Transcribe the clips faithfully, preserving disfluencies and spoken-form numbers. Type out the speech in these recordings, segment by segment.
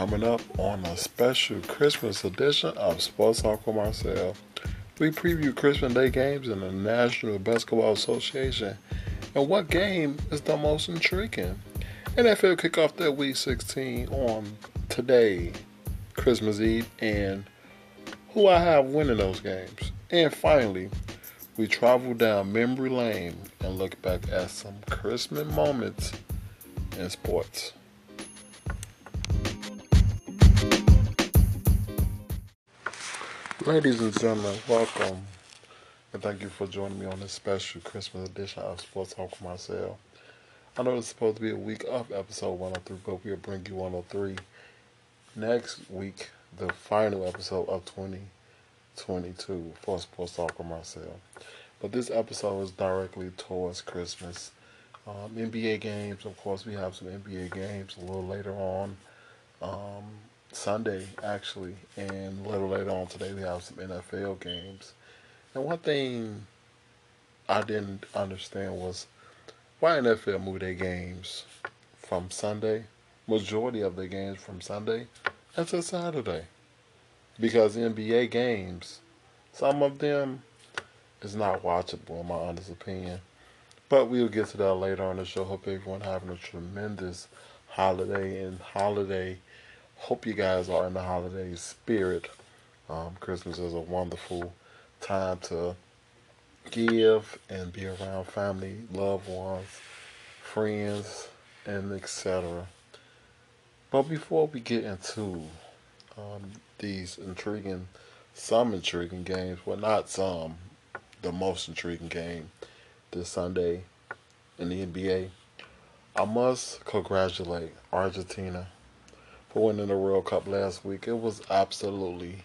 Coming up on a special Christmas edition of Sports Talk with Marcel, we preview Christmas Day games in the National Basketball Association and what game is the most intriguing. N F L kickoff their Week sixteen on today, Christmas Eve, and who I have winning those games. And finally, we travel down memory lane and look back at some Christmas moments in sports. Ladies and gentlemen, welcome, and thank you for joining me on this special Christmas edition of Sports Talk with Marcel. I know it's supposed to be a week of episode one oh three, but we'll bring you one oh three next week, the final episode of twenty twenty-two for Sports Talk with Marcel. But this episode is directly towards Christmas. Um, N B A games, of course, we have some N B A games a little later on. Um... Sunday, actually, and a little later on today, we have some N F L games. And one thing I didn't understand was why N F L moved their games from Sunday, majority of their games from Sunday, until Saturday. Because N B A games, some of them is not watchable, in my honest opinion. But we'll get to that later on the show. Hope everyone having a tremendous holiday and holiday. Hope you guys are in the holiday spirit. Um, Christmas is a wonderful time to give and be around family, loved ones, friends, and et cetera. But before we get into um, these intriguing, some intriguing games, well, not some, the most intriguing game this Sunday in the N B A, I must congratulate Argentina for winning the World Cup last week. It was absolutely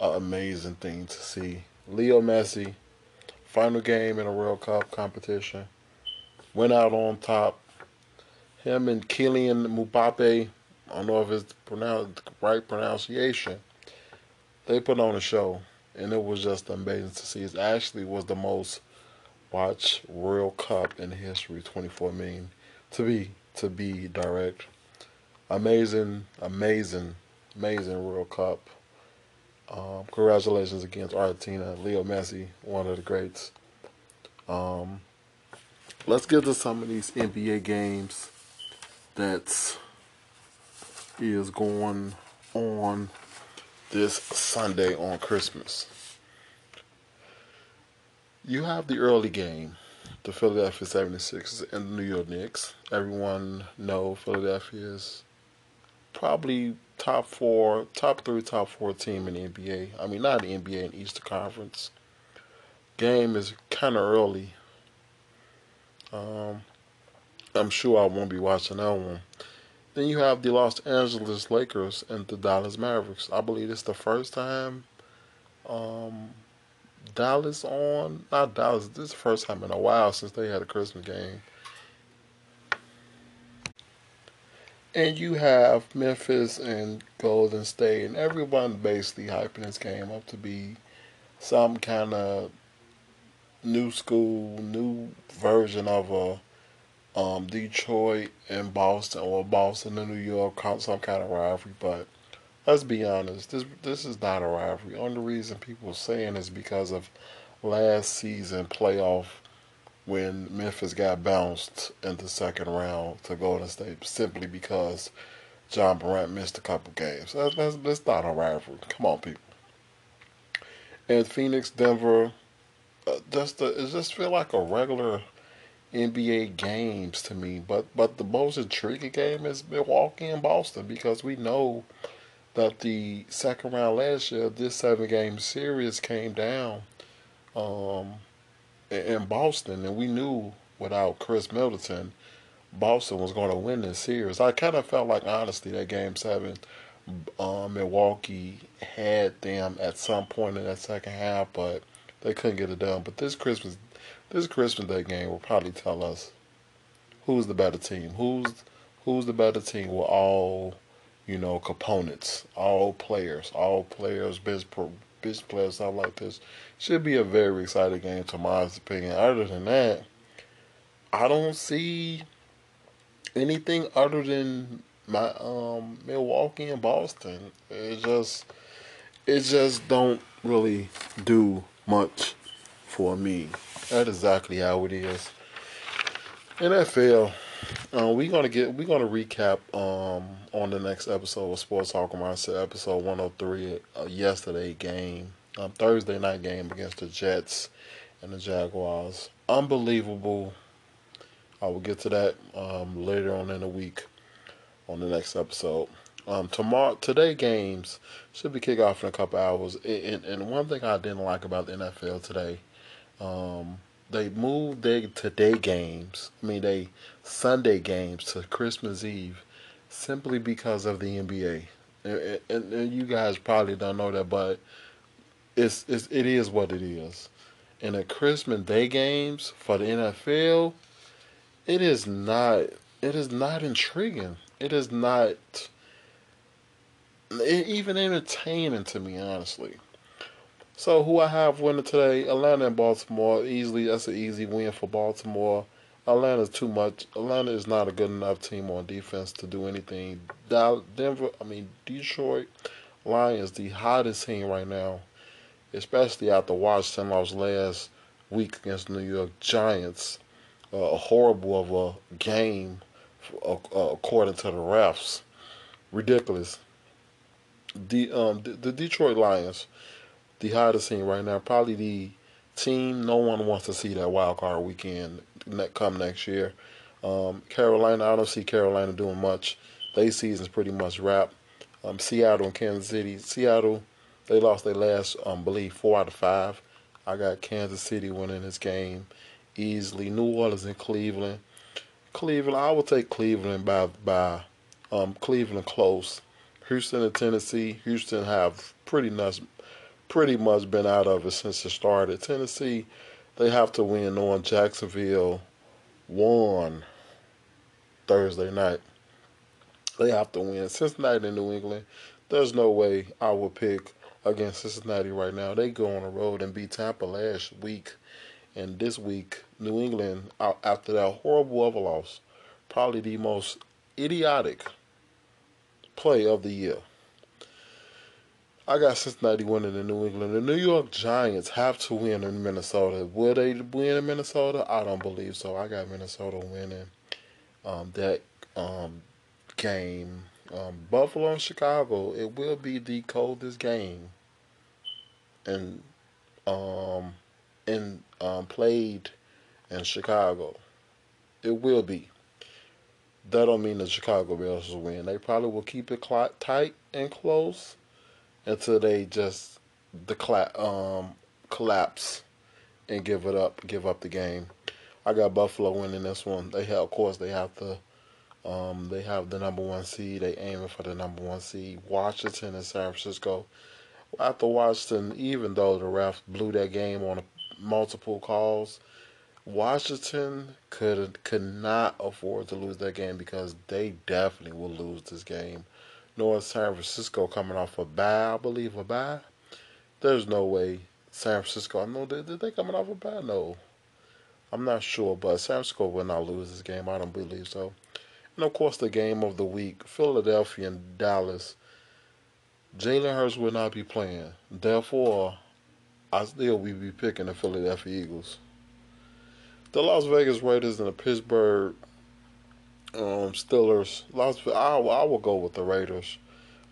an amazing thing to see. Leo Messi, final game in a World Cup competition, went out on top. Him and Kylian Mbappe, I don't know if it's pronounced right pronunciation, they put on a show, and it was just amazing to see. It actually was the most watched World Cup in history, twenty-four million, to be, to be direct. Amazing, amazing, amazing World Cup. Um, congratulations against Argentina. Leo Messi, one of the greats. Um, let's get to some of these N B A games that is going on this Sunday on Christmas. You have the early game. The Philadelphia seventy-sixers and the New York Knicks. Everyone knows Philadelphia is probably top four, top three, top four team in the N B A. I mean, not the N B A, in Eastern Conference. Game is kind of early. Um, I'm sure I won't be watching that one. Then you have the Los Angeles Lakers and the Dallas Mavericks. I believe it's the first time um, Dallas on, not Dallas, this is the first time in a while since they had a Christmas game. And you have Memphis and Golden State, and everyone basically hyping this game up to be some kind of new school, new version of a um, Detroit and Boston, or Boston and New York, some kind of rivalry. But let's be honest, this this is not a rivalry. The only reason people are saying is because of last season playoff, when Memphis got bounced in the second round to Golden State simply because John Barrett missed a couple games. That's, that's, that's not a rivalry. Come on, people. And Phoenix, Denver, uh, just a, it just feel like a regular N B A games to me. But but the most intriguing game is Milwaukee and Boston, because we know that the second round last year, this seven-game series came down Um, in Boston, and we knew without Chris Middleton, Boston was going to win this series. I kind of felt like, honestly, that Game seven, um, Milwaukee had them at some point in that second half, but they couldn't get it done. But this Christmas, this Christmas Day game will probably tell us who's the better team. Who's who's the better team with all, you know, components, all players, all players, bench pro. Bitch players, stuff like this. Should be a very exciting game, to my opinion. Other than that, I don't see anything other than my um, Milwaukee and Boston. It just it just don't really do much for me. That's exactly how it is. N F L. Um, we're gonna get we're gonna recap um, on the next episode of Sports Talk Mindset, episode one oh three. Uh, yesterday game, um, Thursday night game against the Jets and the Jaguars. Unbelievable. I will get to that um, later on in the week on the next episode. Um, tomorrow, today games should be kicked off in a couple hours. And, and, and one thing I didn't like about the N F L today, um, they moved their today games, I mean, they Sunday games to Christmas Eve simply because of the N B A. And, and, and you guys probably don't know that, but it's, it's, it is what it is. And the Christmas Day games for the N F L... It is not, it is not intriguing. It is not even entertaining to me, honestly. So who I have winning today, Atlanta and Baltimore, easily. That's an easy win for Baltimore. Atlanta's too much. Atlanta is not a good enough team on defense to do anything. Denver, I mean, Detroit Lions, the hottest team right now, especially after Washington lost last week against New York Giants. Uh, a horrible of a game, uh, uh, according to the refs. Ridiculous. The um the, the Detroit Lions, the hottest team right now, probably the team no one wants to see that wild card weekend ne- come next year. Um, Carolina, I don't see Carolina doing much. They season's pretty much wrapped. Um, Seattle and Kansas City. Seattle, they lost their last, um, believe, four out of five. I got Kansas City winning this game. Easily. New Orleans and Cleveland. Cleveland, I would take Cleveland by by um, Cleveland close. Houston and Tennessee. Houston have pretty much, pretty much been out of it since it started. Tennessee, they have to win on. Jacksonville won Thursday night. They have to win. Cincinnati and New England, there's no way I would pick against Cincinnati right now. They go on the road and beat Tampa last week. And this week, New England, after that horrible other loss, probably the most idiotic play of the year. I got Cincinnati winning in New England. The New York Giants have to win in Minnesota. Will they win in Minnesota? I don't believe so. I got Minnesota winning um, that um, game. Um, Buffalo and Chicago, it will be the coldest game. And... um. And um, played in Chicago. It will be. That don't mean the Chicago Bears will win. They probably will keep it cl- tight and close until they just decla- um, collapse and give it up, give up the game. I got Buffalo winning this one. They have, of course, they have to. Um, they have the number one seed. They aiming for the number one seed. Washington and San Francisco. After Washington, even though the refs blew that game on a multiple calls, Washington could could not afford to lose that game because they definitely will lose this game. Nor San Francisco coming off a bye, I believe a bye. There's no way San Francisco. I know they they coming off a bye. No, I'm not sure, but San Francisco will not lose this game. I don't believe so. And of course, the game of the week: Philadelphia and Dallas. Jalen Hurts will not be playing. Therefore, I still will be picking the Philadelphia Eagles. The Las Vegas Raiders and the Pittsburgh um, Steelers. Las, I, I will go with the Raiders.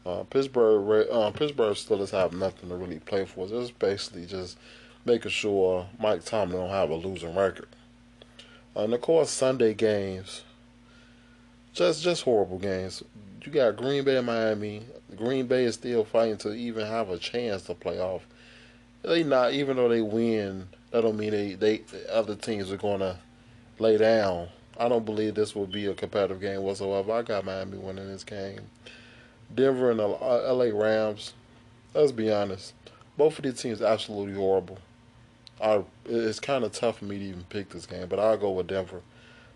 Uh, Pittsburgh uh, Pittsburgh Steelers have nothing to really play for. It's basically just making sure Mike Tomlin don't have a losing record. Uh, and, of course, Sunday games. Just, just horrible games. You got Green Bay and Miami. Green Bay is still fighting to even have a chance to play off. They not, even though they win, that don't mean they, they the other teams are going to lay down. I don't believe this will be a competitive game whatsoever. I got Miami winning this game. Denver and the L A Rams, let's be honest, both of these teams are absolutely horrible. I, it's kind of tough for me to even pick this game, but I'll go with Denver.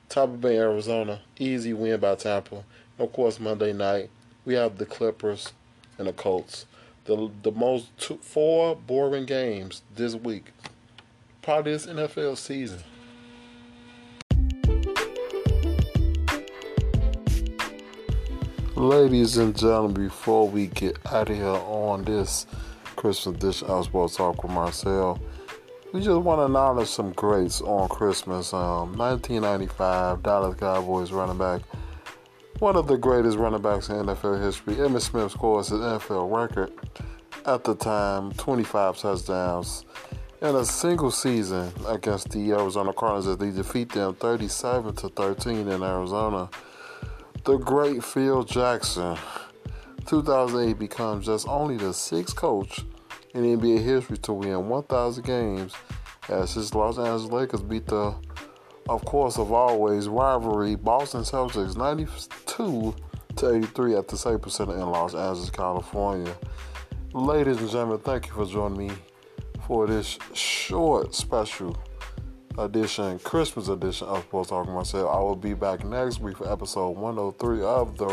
Tampa Bay, Arizona, easy win by Tampa. Of course, Monday night, we have the Clippers and the Colts. The the most two, four boring games this week, probably this N F L season. Ladies and gentlemen, before we get out of here on this Christmas edition of Sports Talk with Marcel, we just want to acknowledge some greats on Christmas. Um, nineteen ninety-five, Dallas Cowboys running back, one of the greatest running backs in N F L history, Emmitt Smith scores his N F L record at the time, twenty-five touchdowns in a single season against the Arizona Cardinals as they defeat them thirty-seven to thirteen in Arizona. The great Phil Jackson, two thousand eight, becomes just only the sixth coach in N B A history to win one thousand games as his Los Angeles Lakers beat the, of course, of always rivalry Boston Celtics ninety-two to eighty-three at the Staples Center in Los Angeles, California. Ladies and gentlemen, thank you for joining me for this short special edition, Christmas edition of Sports Talk with Marcel. I will be back next week for episode one oh three of the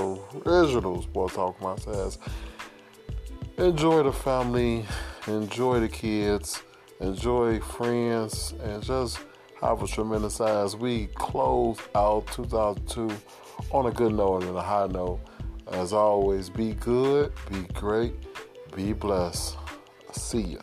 original Sports Talk with Marcel. Enjoy the family, enjoy the kids, enjoy friends, and just have a tremendous time as we close out two thousand two on a good note and a high note. As always, be good, be great, be blessed. See ya.